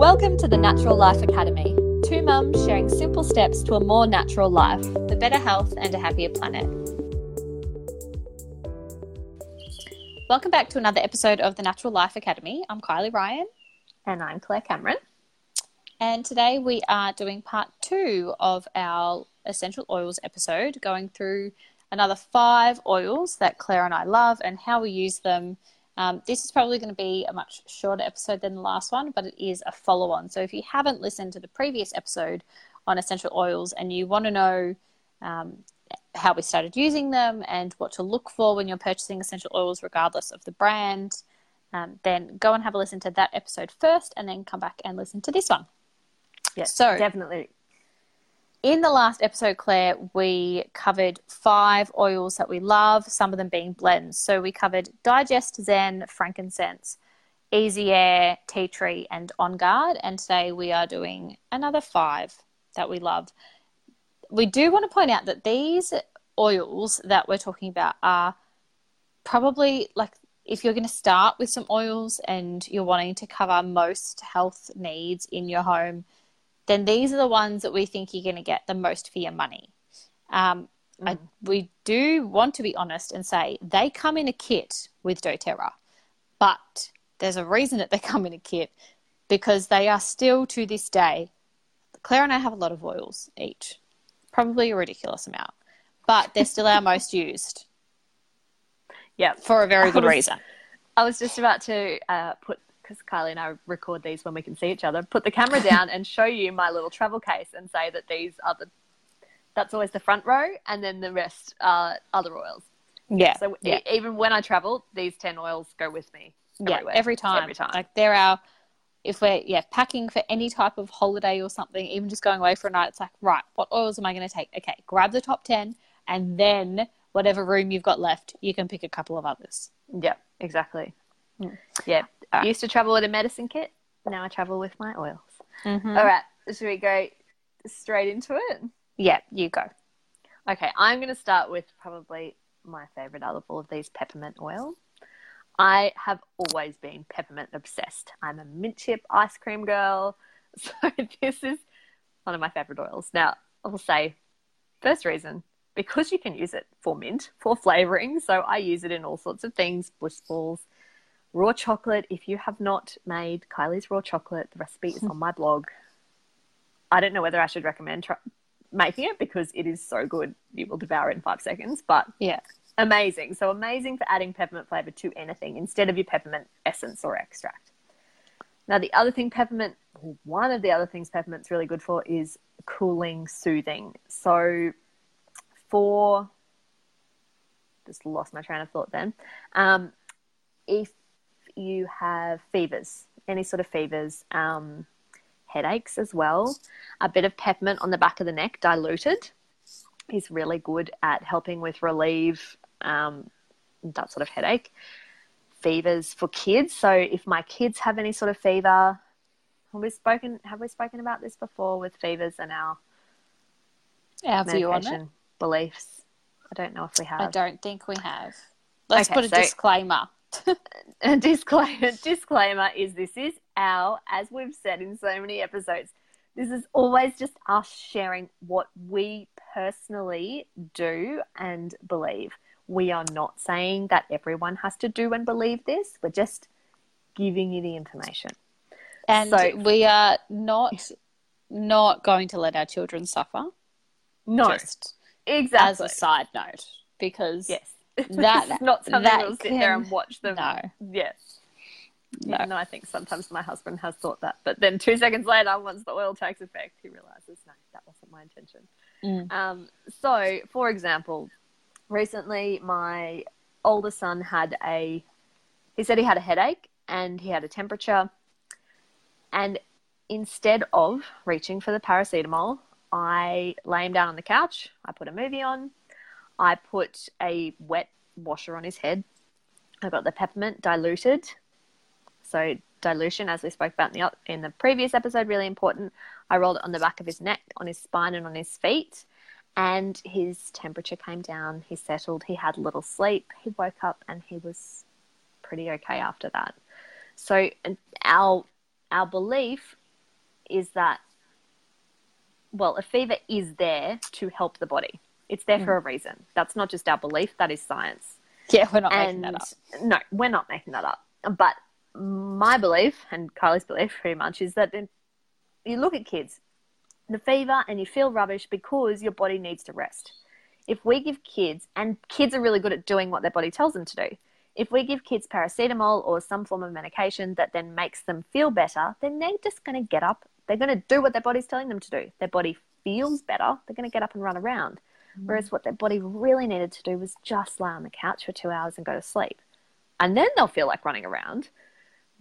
Welcome to the Natural Life Academy. Two mums sharing simple steps to a more natural life, for better health and a happier planet. Welcome back to another episode of the Natural Life Academy. I'm Kylie Ryan. And I'm Claire Cameron. And today we are doing part two of our essential oils episode, going through another 5 oils that Claire and I love and how we use them. This is probably going to be a much shorter episode than the last one, but it is a follow-on. So if you haven't listened to the previous episode on essential oils and you want to know how we started using them and what to look for when you're purchasing essential oils regardless of the brand, then go and have a listen to that episode first and then come back and listen to this one. Yes, so, definitely. In the last episode, Claire, we covered 5 oils that we love, some of them being blends. So we covered DigestZen, frankincense, Easy Air, Tea Tree, and On Guard. And today we are doing another 5 that we love. We do want to point out that these oils that we're talking about are probably, like, if you're going to start with some oils and you're wanting to cover most health needs in your home, then these are the ones that we think you're going to get the most for your money. We do want to be honest and say they come in a kit with doTERRA, but there's a reason that they come in a kit, because they are still to this day. Claire and I have a lot of oils each, probably a ridiculous amount, but they're still our most used. Yeah, for a very good reason. I was just about to put, because Kylie and I record these when we can see each other, put the camera down and show you my little travel case and say that these are that's always the front row, and then the rest are other oils. Yeah. So even when I travel, these 10 oils go with me. Everywhere. Every time. Like they're our, if we're packing for any type of holiday or something, even just going away for a night, it's like, right, what oils am I going to take? Okay, grab the top 10, and then whatever room you've got left, you can pick a couple of others. Yeah, exactly. Mm. Yeah. Right. Used to travel with a medicine kit. Now I travel with my oils. Mm-hmm. All right. Should we go straight into it? Yeah, you go. Okay. I'm going to start with probably my favorite out of all of these, peppermint oil. I have always been peppermint obsessed. I'm a mint chip ice cream girl. So this is one of my favorite oils. Now, I'll say first reason, because you can use it for mint, for flavoring. So I use it in all sorts of things, bush balls, raw chocolate. If you have not made Kylie's raw chocolate, the recipe is on my blog. I don't know whether I should recommend making it, because it is so good. You will devour it in 5 seconds, but yeah, amazing. So amazing for adding peppermint flavor to anything instead of your peppermint essence or extract. Now, one of the other things peppermint's really good for is cooling, soothing. So just lost my train of thought then. If you have fevers, any sort of fevers, headaches as well, a bit of peppermint on the back of the neck diluted is really good at helping with relieve that sort of headache. Fevers for kids. So if my kids have any sort of fever, have we spoken about this before with fevers and our medication beliefs? I don't know if we have. I don't think we have. Let's put a disclaimer. A disclaimer is, this is as we've said in so many episodes, this is always just us sharing what we personally do and believe. We are not saying that everyone has to do and believe this. We're just giving you the information. And so, we are not going to let our children suffer. No, just exactly. As a side note, because yes. That's not something we'll sit there and watch them. No. Yes. No. Even though I think sometimes my husband has thought that. But then 2 seconds later, once the oil takes effect, he realises, no, that wasn't my intention. Mm. So, for example, recently my older son he said he had a headache and he had a temperature. And instead of reaching for the paracetamol, I lay him down on the couch. I put a movie on. I put a wet washer on his head. I got the peppermint diluted. So dilution, as we spoke about in the previous episode, really important. I rolled it on the back of his neck, on his spine, and on his feet. And his temperature came down. He settled. He had a little sleep. He woke up and he was pretty okay after that. So our belief is that, well, a fever is there to help the body. It's there for a reason. That's not just our belief. That is science. Yeah, we're not making that up. No, we're not making that up. But my belief, and Kylie's belief pretty much, is that you look at kids, the fever, and you feel rubbish because your body needs to rest. If we give kids, and kids are really good at doing what their body tells them to do, if we give kids paracetamol or some form of medication that then makes them feel better, then they're just going to get up. They're going to do what their body's telling them to do. Their body feels better. They're going to get up and run around. Whereas what their body really needed to do was just lie on the couch for 2 hours and go to sleep. And then they'll feel like running around.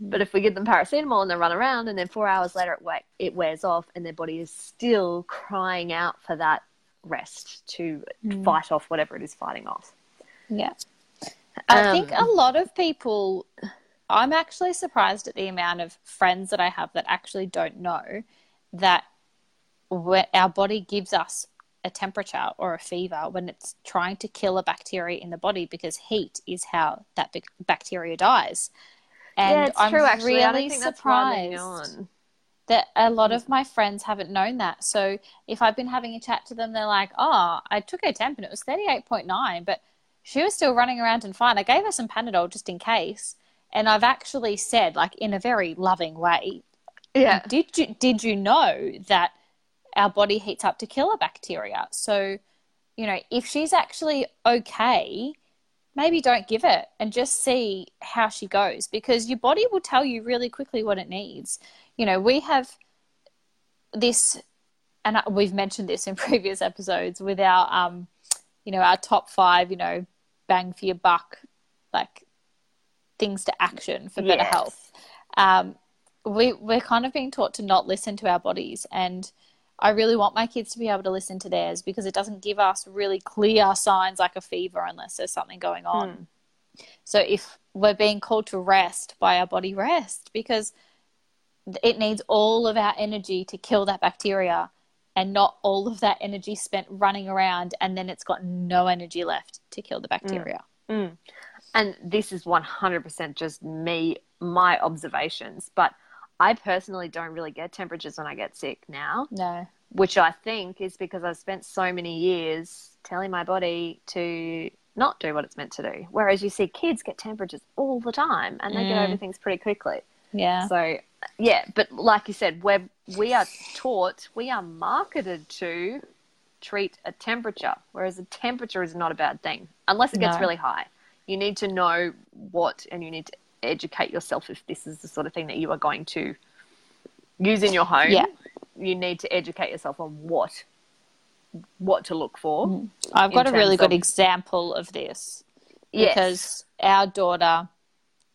But if we give them paracetamol and they run around, and then 4 hours later it wears off and their body is still crying out for that rest to fight off whatever it is fighting off. Yeah. I think a lot of people, I'm actually surprised at the amount of friends that I have that actually don't know that our body gives us a temperature or a fever when it's trying to kill a bacteria in the body, because heat is how that bacteria dies. And yeah, it's true, actually. Really, I don't think surprised that's that a lot of my friends haven't known that. So if I've been having a chat to them, they're like, oh, I took her temp and it was 38.9, but she was still running around and fine. I gave her some Panadol just in case. And I've actually said, like, in a very loving way, yeah, did you know that our body heats up to kill a bacteria? So, you know, if she's actually okay, maybe don't give it and just see how she goes, because your body will tell you really quickly what it needs. You know, we have this, and we've mentioned this in previous episodes with our, you know, our top 5, you know, bang for your buck, like things to action for better health. We're kind of being taught to not listen to our bodies, and I really want my kids to be able to listen to theirs, because it doesn't give us really clear signs like a fever unless there's something going on. So if we're being called to rest by our body, rest, because it needs all of our energy to kill that bacteria, and not all of that energy spent running around and then it's got no energy left to kill the bacteria. And this is 100% just me, my observations, but I personally don't really get temperatures when I get sick now. No. Which I think is because I've spent so many years telling my body to not do what it's meant to do. Whereas you see kids get temperatures all the time and they get over things pretty quickly. Yeah. So, yeah, but like you said, we are marketed to treat a temperature, whereas a temperature is not a bad thing unless it gets really high. You need to know what, and you need to educate yourself if this is the sort of thing that you are going to use in your home. Yeah. You need to educate yourself on what to look for. I've got a really good example of this, because our daughter,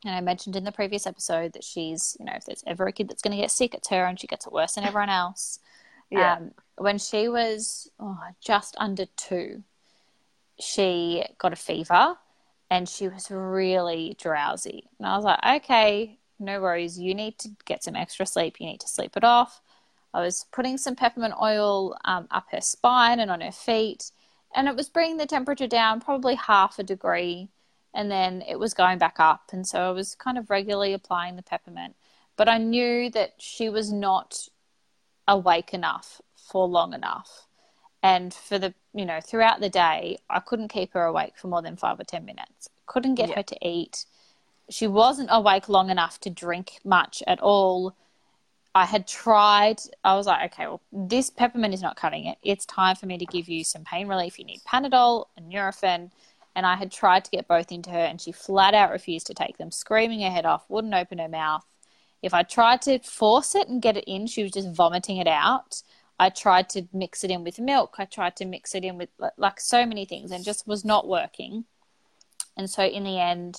and I mentioned in the previous episode that she's, you know, if there's ever a kid that's going to get sick, it's her, and she gets it worse than everyone else. When she was just under 2, she got a fever. And she was really drowsy. And I was like, okay, no worries. You need to get some extra sleep. You need to sleep it off. I was putting some peppermint oil up her spine and on her feet. And it was bringing the temperature down probably half a degree. And then it was going back up. And so I was kind of regularly applying the peppermint. But I knew that she was not awake enough for long enough. And for the, you know, throughout the day, I couldn't keep her awake for more than 5 or 10 minutes. Couldn't get her to eat. She wasn't awake long enough to drink much at all. I was like, okay, well, this peppermint is not cutting it. It's time for me to give you some pain relief. You need Panadol and Nurofen. And I had tried to get both into her, and she flat out refused to take them, screaming her head off, wouldn't open her mouth. If I tried to force it and get it in, she was just vomiting it out. I tried to mix it in with milk. I tried to mix it in with, like, so many things, and just was not working. And so in the end,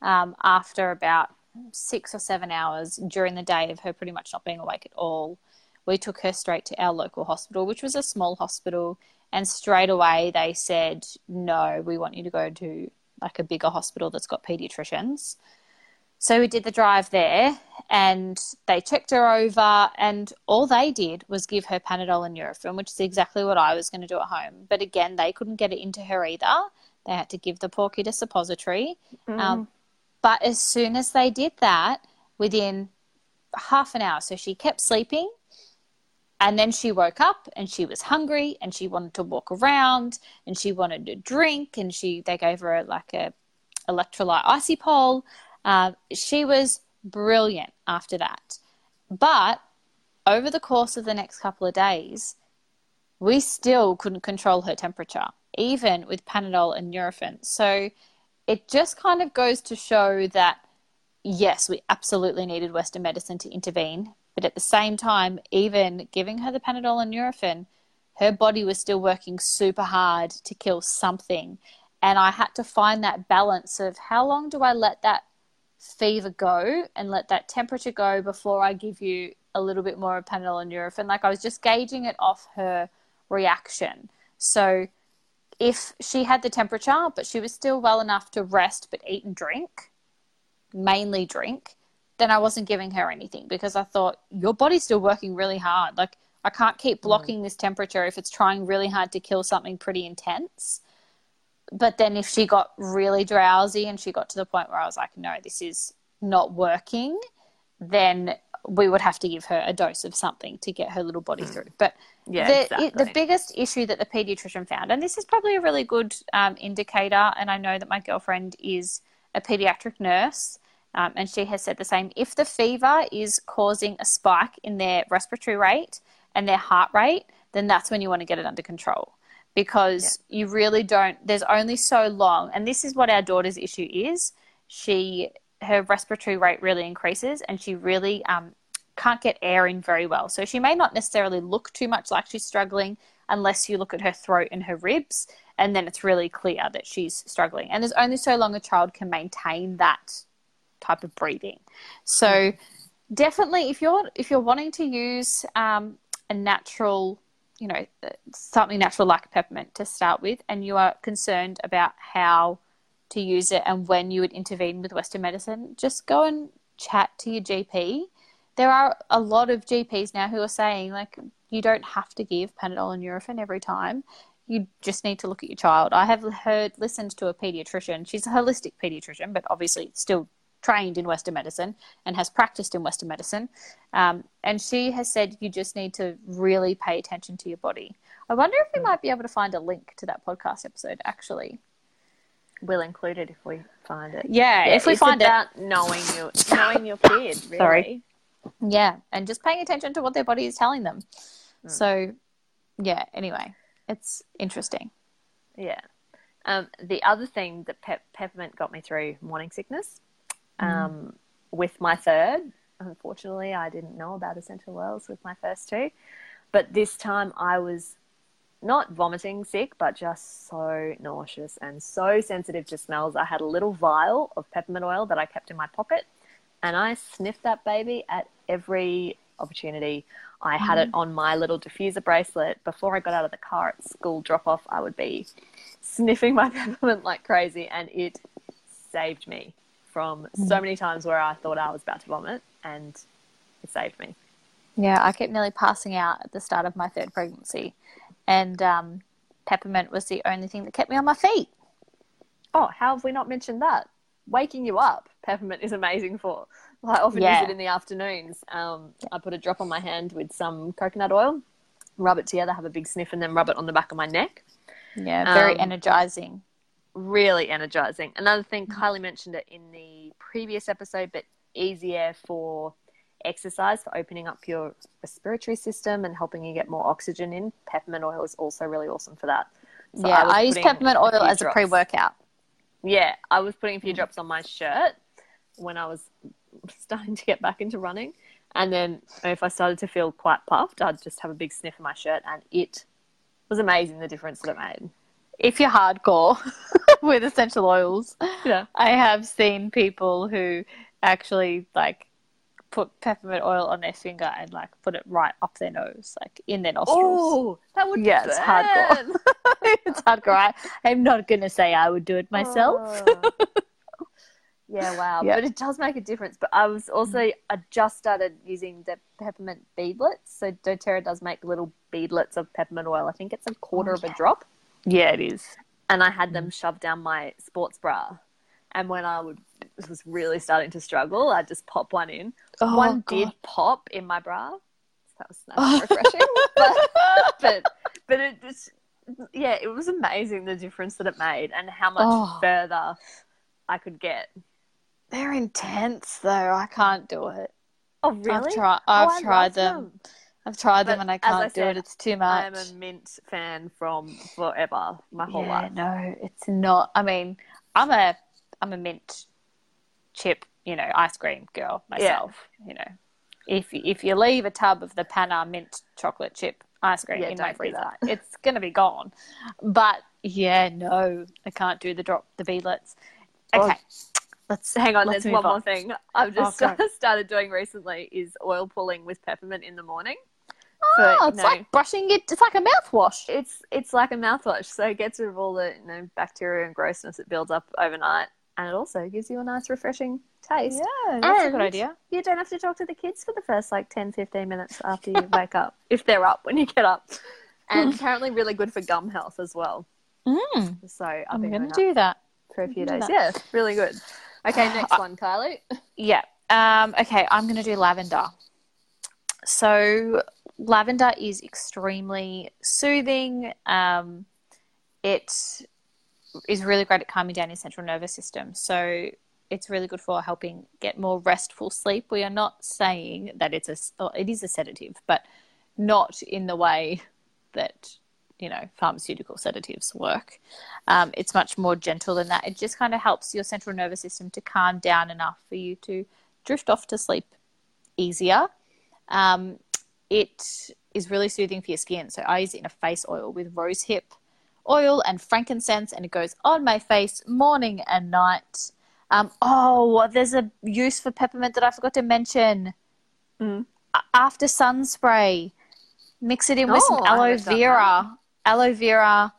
after about 6 or 7 hours during the day of her pretty much not being awake at all, we took her straight to our local hospital, which was a small hospital. And straight away they said, no, we want you to go to, like, a bigger hospital that's got pediatricians. So we did the drive there, and they checked her over, and all they did was give her Panadol and Nurofen, which is exactly what I was going to do at home. But again, they couldn't get it into her either. They had to give the poor kid a suppository. But as soon as they did that, within half an hour, so she kept sleeping, And then she woke up and she was hungry and she wanted to walk around and she wanted to drink, and they gave her like a electrolyte icy pole. She was brilliant after that. But over the course of the next couple of days, we still couldn't control her temperature, even with Panadol and Nurofen. So it just kind of goes to show that, yes, we absolutely needed Western medicine to intervene. But at the same time, even giving her the Panadol and Nurofen, her body was still working super hard to kill something. And I had to find that balance of how long do I let that fever go and let that temperature go before I give you a little bit more of Panadol and Nurofen. Like, I was just gauging it off her reaction. So if she had the temperature but she was still well enough to rest but eat and drink, mainly drink, then I wasn't giving her anything because I thought, your body's still working really hard. Like, I can't keep blocking this temperature if it's trying really hard to kill something pretty intense. But then if she got really drowsy and she got to the point where I was like, no, this is not working, then we would have to give her a dose of something to get her little body through. But yeah, the biggest issue that the pediatrician found, and this is probably a really good indicator, and I know that my girlfriend is a pediatric nurse, and she has said the same. If the fever is causing a spike in their respiratory rate and their heart rate, then that's when you want to get it under control, because you really don't – there's only so long. And this is what our daughter's issue is. Her respiratory rate really increases and she really can't get air in very well. So she may not necessarily look too much like she's struggling unless you look at her throat and her ribs, and then it's really clear that she's struggling. And there's only so long a child can maintain that type of breathing. So definitely if you're wanting to use a natural, you know, something natural like peppermint to start with, and you are concerned about how to use it and when you would intervene with Western medicine, just go and chat to your GP. There are a lot of GPs now who are saying, like, you don't have to give Panadol and Nurofen every time. You just need to look at your child. I have listened to a pediatrician. She's a holistic pediatrician, but obviously still trained in Western medicine and has practiced in Western medicine. And she has said you just need to really pay attention to your body. I wonder if we might be able to find a link to that podcast episode, actually. We'll include it if we find it. Yeah, if we find it. It's about knowing your kid, really. Sorry. Yeah, and just paying attention to what their body is telling them. So, yeah, anyway, it's interesting. Yeah. The other thing that peppermint got me through morning sickness with my third. Unfortunately, I didn't know about essential oils with my first two. But this time I was not vomiting sick, but just so nauseous and so sensitive to smells. I had a little vial of peppermint oil that I kept in my pocket, and I sniffed that baby at every opportunity. I had it on my little diffuser bracelet. Before I got out of the car at school drop-off, I would be sniffing my peppermint like crazy, and it saved me from so many times where I thought I was about to vomit, and it saved me. Yeah, I kept nearly passing out at the start of my third pregnancy. And peppermint was the only thing that kept me on my feet. Oh, how have we not mentioned that? Waking you up, peppermint is amazing for. Well, I often use it in the afternoons. I put a drop on my hand with some coconut oil, rub it together, have a big sniff, and then rub it on the back of my neck. Yeah, very energizing. Really energizing. Another thing, Kylie mentioned it in the previous episode, but Easy Air for exercise, for opening up your respiratory system and helping you get more oxygen in. Peppermint oil is also really awesome for that. So yeah, I use peppermint oil as a pre-workout. Yeah, I was putting a few drops on my shirt when I was starting to get back into running, and then if I started to feel quite puffed, I'd just have a big sniff of my shirt, and it was amazing the difference that it made. If you're hardcore with essential oils, yeah. I have seen people who actually like put peppermint oil on their finger and like put it right up their nose, like in their nostrils. Oh, that would it's hardcore. It's hardcore. I'm not going to say I would do it myself. Yeah, wow. Yeah. But it does make a difference. But I was also, I just started using the peppermint beadlets. So doTERRA does make little beadlets of peppermint oil. I think it's a quarter of a drop. Yeah, it is. And I had them shoved down my sports bra. And when I was really starting to struggle, I'd just pop one in. One did pop in my bra. That was nice and refreshing. But it just, yeah, it was amazing the difference that it made and how much further I could get. They're intense though. I can't do it. Oh really? I've tried them. I've tried them and I can't do it. It's too much. I'm a mint fan from forever, my whole life. No, it's not. I mean, I'm a mint chip, you know, ice cream girl myself. Yeah. You know, if you leave a tub of the Pana Mint Chocolate Chip ice cream in my freezer, it's gonna be gone. But yeah, no, I can't do the beadlets. Okay. Let's there's one more thing I've just started doing recently is oil pulling with peppermint in the morning. Oh, so, it's like brushing it. It's like a mouthwash. It's like a mouthwash. So it gets rid of all the bacteria and grossness that builds up overnight. And it also gives you a nice refreshing taste. Yeah, that's a good idea. You don't have to talk to the kids for the first 10, 15 minutes after you wake up, if they're up when you get up. And apparently really good for gum health as well. Mm. So I'm going to do that for a few days. Yeah, really good. Okay, next one, Kylie. Yeah. Okay, I'm going to do lavender. So lavender is extremely soothing. It is really great at calming down your central nervous system. So it's really good for helping get more restful sleep. We are not saying that it is a sedative, but not in the way that, you know, pharmaceutical sedatives work. It's much more gentle than that. It just kind of helps your central nervous system to calm down enough for you to drift off to sleep easier. It is really soothing for your skin. So I use it in a face oil with rosehip oil and frankincense, and it goes on my face morning and night. There's a use for peppermint that I forgot to mention. After sun spray, mix it in with some aloe vera,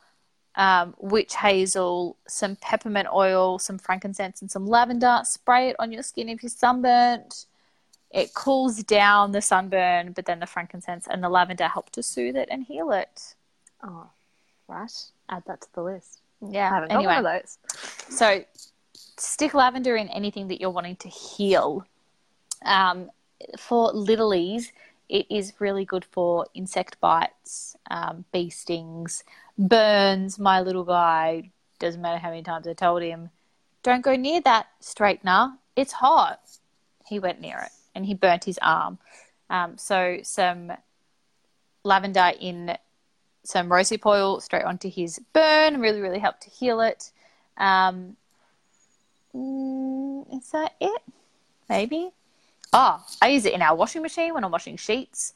witch hazel, some peppermint oil, some frankincense, and some lavender. Spray it on your skin if you're sunburnt. It cools down the sunburn, but then the frankincense and the lavender help to soothe it and heal it. Oh, right. Add that to the list. Yeah. I haven't got one of those. So stick lavender in anything that you're wanting to heal. For lilies, it is really good for insect bites, bee stings, burns. My little guy, doesn't matter how many times I told him, don't go near that straightener, it's hot. He went near it and he burnt his arm. So some lavender in some rosehip oil straight onto his burn really, really helped to heal it. Is that it? Maybe. I use it in our washing machine when I'm washing sheets.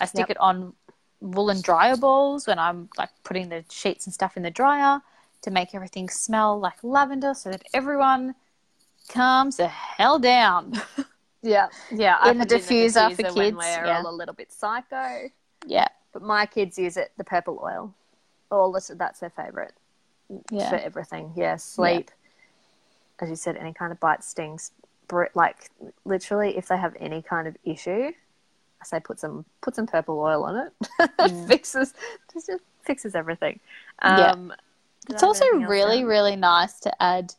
I stick it on woolen dryer balls when I'm putting the sheets and stuff in the dryer to make everything smell like lavender so that everyone calms the hell down. Yeah. In the diffuser for kids. When we're all a little bit psycho. Yeah. But my kids use it, the purple oil. That's their favourite for everything. Yeah, sleep. Yeah. As you said, any kind of bite, stings. Literally, if they have any kind of issue, I say put some purple oil on it. It fixes everything. It's also really, really nice to add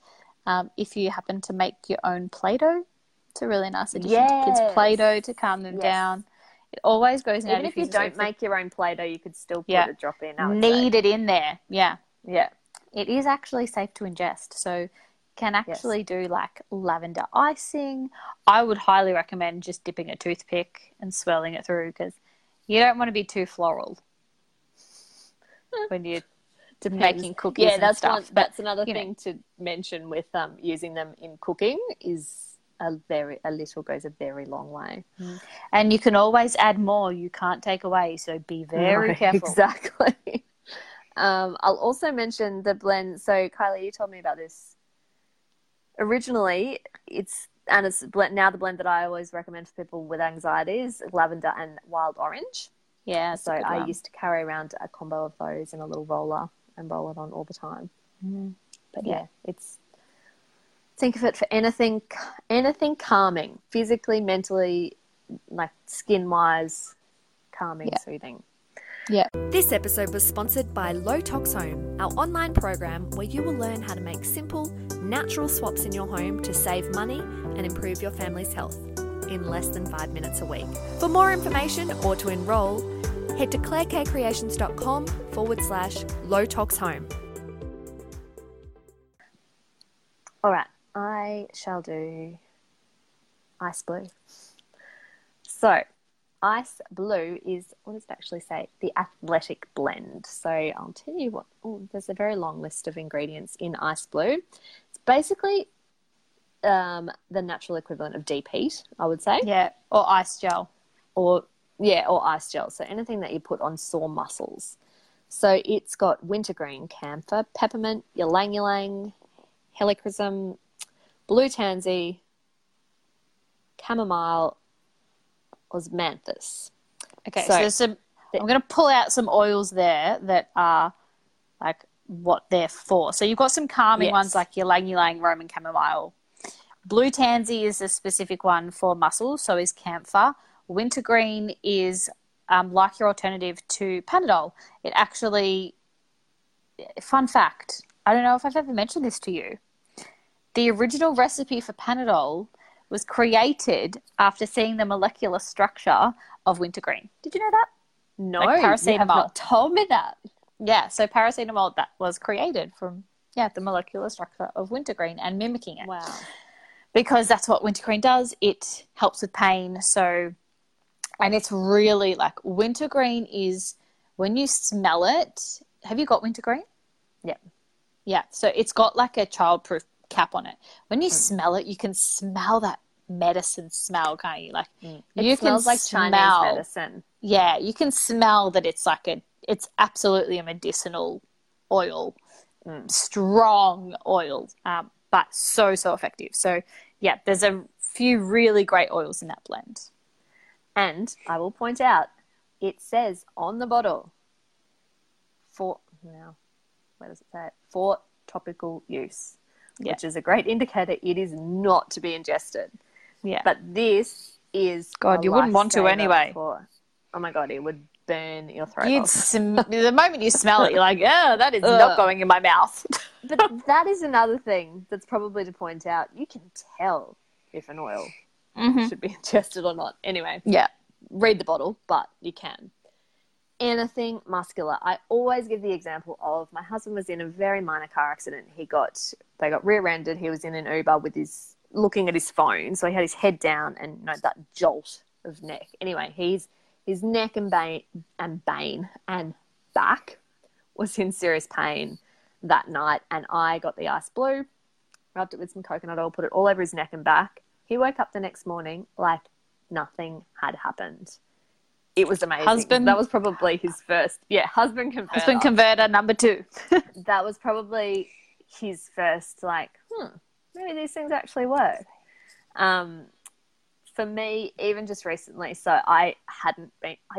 if you happen to make your own Play-Doh. It's a really nice addition to kids' Play-Doh to calm them down. It always goes in. Even if you don't make your own Play-Doh, you could still put a drop in. Knead it in there. Yeah. Yeah. It is actually safe to ingest. So can actually do lavender icing. I would highly recommend just dipping a toothpick and swirling it through because you don't want to be too floral when you're making cookies and stuff. That's another thing to mention with using them in cooking is a little goes a very long way. Mm. And you can always add more. You can't take away, so be very careful. Exactly. I'll also mention the blend. So, Kylie, you told me about this. Originally, it's now the blend that I always recommend for people with anxiety is lavender and wild orange. Yeah, so I used to carry around a combo of those in a little roller and roll it on all the time. Mm. But think of it for anything calming, physically, mentally, skin-wise, calming, soothing. Yeah. This episode was sponsored by Low Tox Home, our online program where you will learn how to make simple, natural swaps in your home to save money and improve your family's health. in less than 5 minutes a week. For more information or to enroll, head to clairekcreations.com/Low Tox Home. All right, I shall do ice blue. So ice blue is, what does it actually say? The athletic blend. So I'll tell you what, there's a very long list of ingredients in ice blue. It's basically the natural equivalent of deep heat, I would say. Yeah, or ice gel. Or ice gel. So anything that you put on sore muscles. So it's got wintergreen, camphor, peppermint, ylang-ylang, helichrysum, blue tansy, chamomile, osmanthus. Okay, so there's some, I'm going to pull out some oils there that are like what they're for. So you've got some calming ones like ylang-ylang, Roman chamomile. Blue tansy is a specific one for muscles, so is camphor. Wintergreen is like your alternative to Panadol. It actually, fun fact, I don't know if I've ever mentioned this to you, the original recipe for Panadol was created after seeing the molecular structure of wintergreen. Did you know that? No, like paracetamol. You have not told me that. Yeah, so paracetamol, that was created from, the molecular structure of wintergreen and mimicking it. Wow. Because that's what wintergreen does. It helps with pain. So, and it's really like wintergreen is, when you smell it, have you got wintergreen? Yeah. Yeah, so it's got like a childproof cap on it. When you smell it, you can smell that medicine smell, can't you? Like you can smells like Chinese medicine. Yeah, you can smell that it's like it's absolutely a medicinal oil, strong oil, but so effective. So yeah, there's a few really great oils in that blend. And I will point out, it says on the bottle for topical use. Yeah. Which is a great indicator it is not to be ingested. Yeah. But this is God, you wouldn't want to anyway. Oh, my God, it would burn your throat off. The moment you smell it, you're like, oh, that is not going in my mouth. But that is another thing that's probably to point out. You can tell if an oil should be ingested or not. Anyway, read the bottle, but you can. Anything muscular. I always give the example of my husband was in a very minor car accident. They got rear-ended. He was in an Uber with looking at his phone. So he had his head down and that jolt of neck. Anyway, his neck and back was in serious pain that night. And I got the ice blue, rubbed it with some coconut oil, put it all over his neck and back. He woke up the next morning like nothing had happened. It was amazing. That was probably his first. Yeah, husband converter. Husband converter number 2. That was probably his first, like, maybe these things actually work. For me, even just recently, so I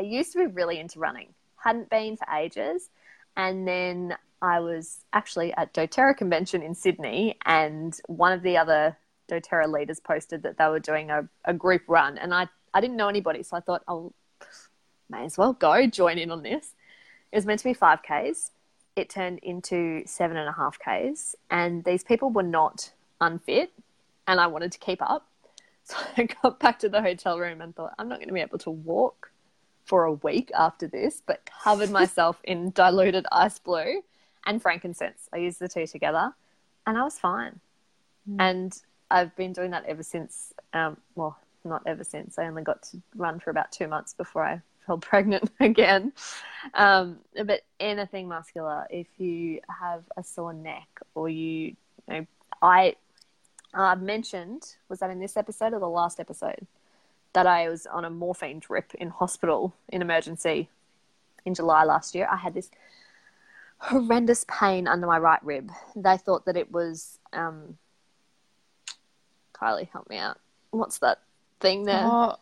used to be really into running. Hadn't been for ages. And then I was actually at doTERRA convention in Sydney, and one of the other doTERRA leaders posted that they were doing a group run. And I didn't know anybody, so I thought, may as well go join in on this. It was meant to be 5Ks. It turned into 7.5Ks, and these people were not unfit, and I wanted to keep up. So I got back to the hotel room and thought, I'm not going to be able to walk for a week after this, but covered myself in diluted ice blue and frankincense. I used the two together, and I was fine. And I've been doing that ever since, not ever since. I only got to run for about 2 months before I fell pregnant again. But anything muscular, if you have a sore neck or I mentioned, was that in this episode or the last episode, that I was on a morphine drip in hospital in emergency in July last year. I had this horrendous pain under my right rib. They thought that it was, Kylie, help me out. What's that thing there? Oh,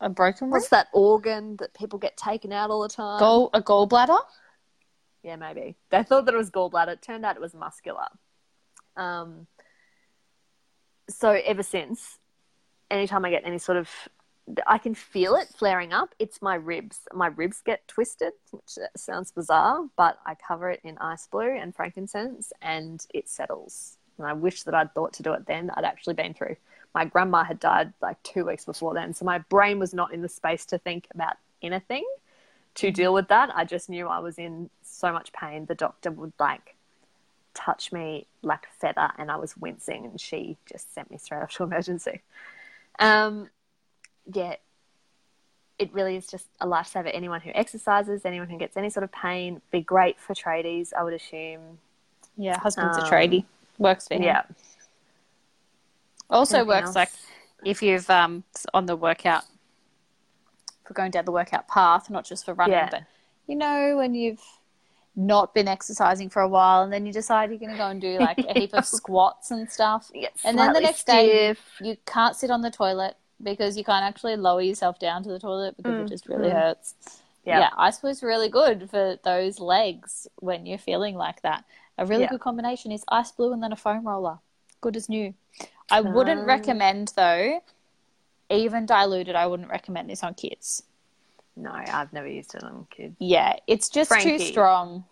a broken rib? What's that organ that people get taken out all the time? A gallbladder? Yeah, maybe. They thought that it was gallbladder. It turned out it was muscular. So ever since, anytime I get any sort of – I can feel it flaring up. It's my ribs. My ribs get twisted, which sounds bizarre, but I cover it in ice blue and frankincense and it settles. And I wish that I'd thought to do it then. I'd actually been through My grandma had died like 2 weeks before then. So my brain was not in the space to think about anything to deal with that. I just knew I was in so much pain. The doctor would like touch me like a feather and I was wincing, and she just sent me straight off to emergency. Yeah, it really is just a lifesaver. Anyone who exercises, anyone who gets any sort of pain, be great for tradies, I would assume. Yeah, husband's a tradie. Works for him. Yeah. Also works like if you've on the workout, for going down the workout path, not just for running, but, you know, when you've not been exercising for a while and then you decide you're going to go and do like a heap of squats and stuff. And then the next day you can't sit on the toilet because you can't actually lower yourself down to the toilet because it just really hurts. Yeah, ice was really good for those legs when you're feeling like that. A really good combination is ice blue and then a foam roller. Good as new. I wouldn't recommend, though, even diluted, I wouldn't recommend this on kids. No, I've never used it on kids. Yeah, it's just too strong.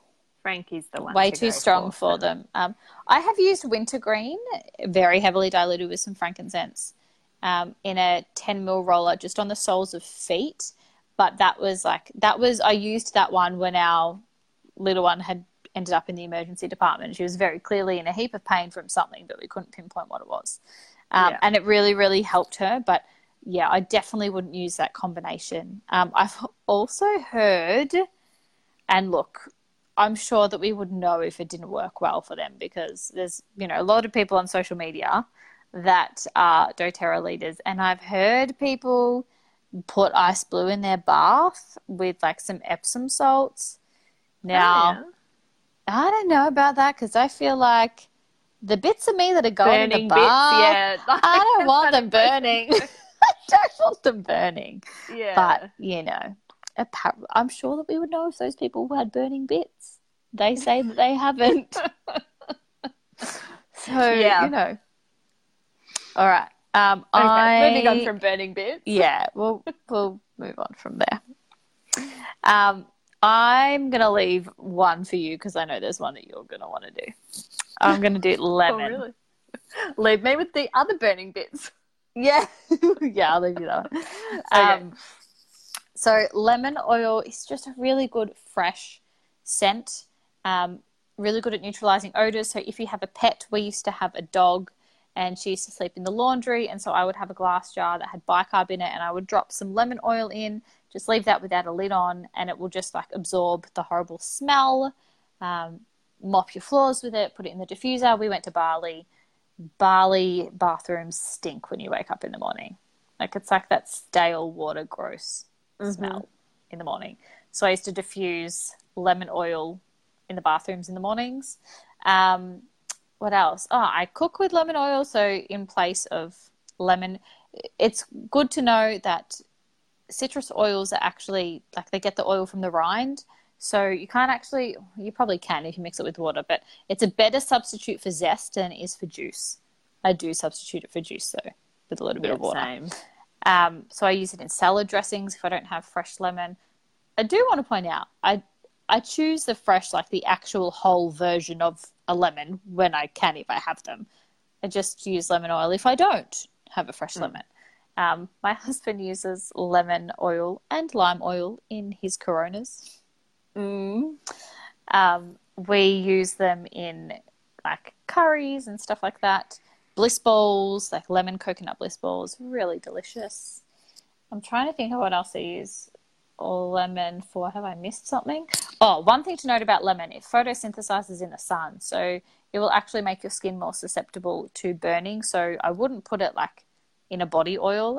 Frankie's the one. Way too strong for them. I have used wintergreen, very heavily diluted with some frankincense, in a 10 ml roller just on the soles of feet. But I used that one when our little one had ended up in the emergency department. She was very clearly in a heap of pain from something, but we couldn't pinpoint what it was. And it really, really helped her. But, yeah, I definitely wouldn't use that combination. I've also heard, and look, I'm sure that we would know if it didn't work well for them because there's, you know, a lot of people on social media that are doTERRA leaders. And I've heard people put ice blue in their bath with like some Epsom salts. Now, I don't know about that because I feel like the bits of me that are going burning in the bath, I don't want them burning. I don't want them burning. Yeah. But, you know, I'm sure that we would know if those people had burning bits. They say that they haven't. You know. All right. Okay, moving on from burning bits. Yeah, we'll move on from there. I'm going to leave one for you because I know there's one that you're going to want to do. I'm going to do lemon. Oh, really? Leave me with the other burning bits. Yeah. Yeah, I'll leave you that one. So lemon oil is just a really good fresh scent, really good at neutralising odours. So if you have a pet, we used to have a dog and she used to sleep in the laundry, and so I would have a glass jar that had bicarb in it and I would drop some lemon oil in, just leave that without a lid on, and it will just like absorb the horrible smell, mop your floors with it, put it in the diffuser. We went to Bali. Bali bathrooms stink when you wake up in the morning. Like it's like that stale water, gross smell in the morning. So I used to diffuse lemon oil in the bathrooms in the mornings. What else? Oh, I cook with lemon oil. So in place of lemon, it's good to know that citrus oils are actually like they get the oil from the rind. So you can't actually, you probably can if you mix it with water, but it's a better substitute for zest than it is for juice. I do substitute it for juice though with a little bit of water. Same. So I use it in salad dressings if I don't have fresh lemon. I do want to point out, I choose the fresh, like the actual whole version of a lemon when I can if I have them. I just use lemon oil if I don't have a fresh lemon. My husband uses lemon oil and lime oil in his Coronas. We use them in like curries and stuff like that. Bliss balls, like lemon coconut bliss balls, really delicious. I'm trying to think of what else I use lemon for. Have I missed something? Oh, one thing to note about lemon, it photosynthesizes in the sun, so it will actually make your skin more susceptible to burning. So I wouldn't put it like in a body oil.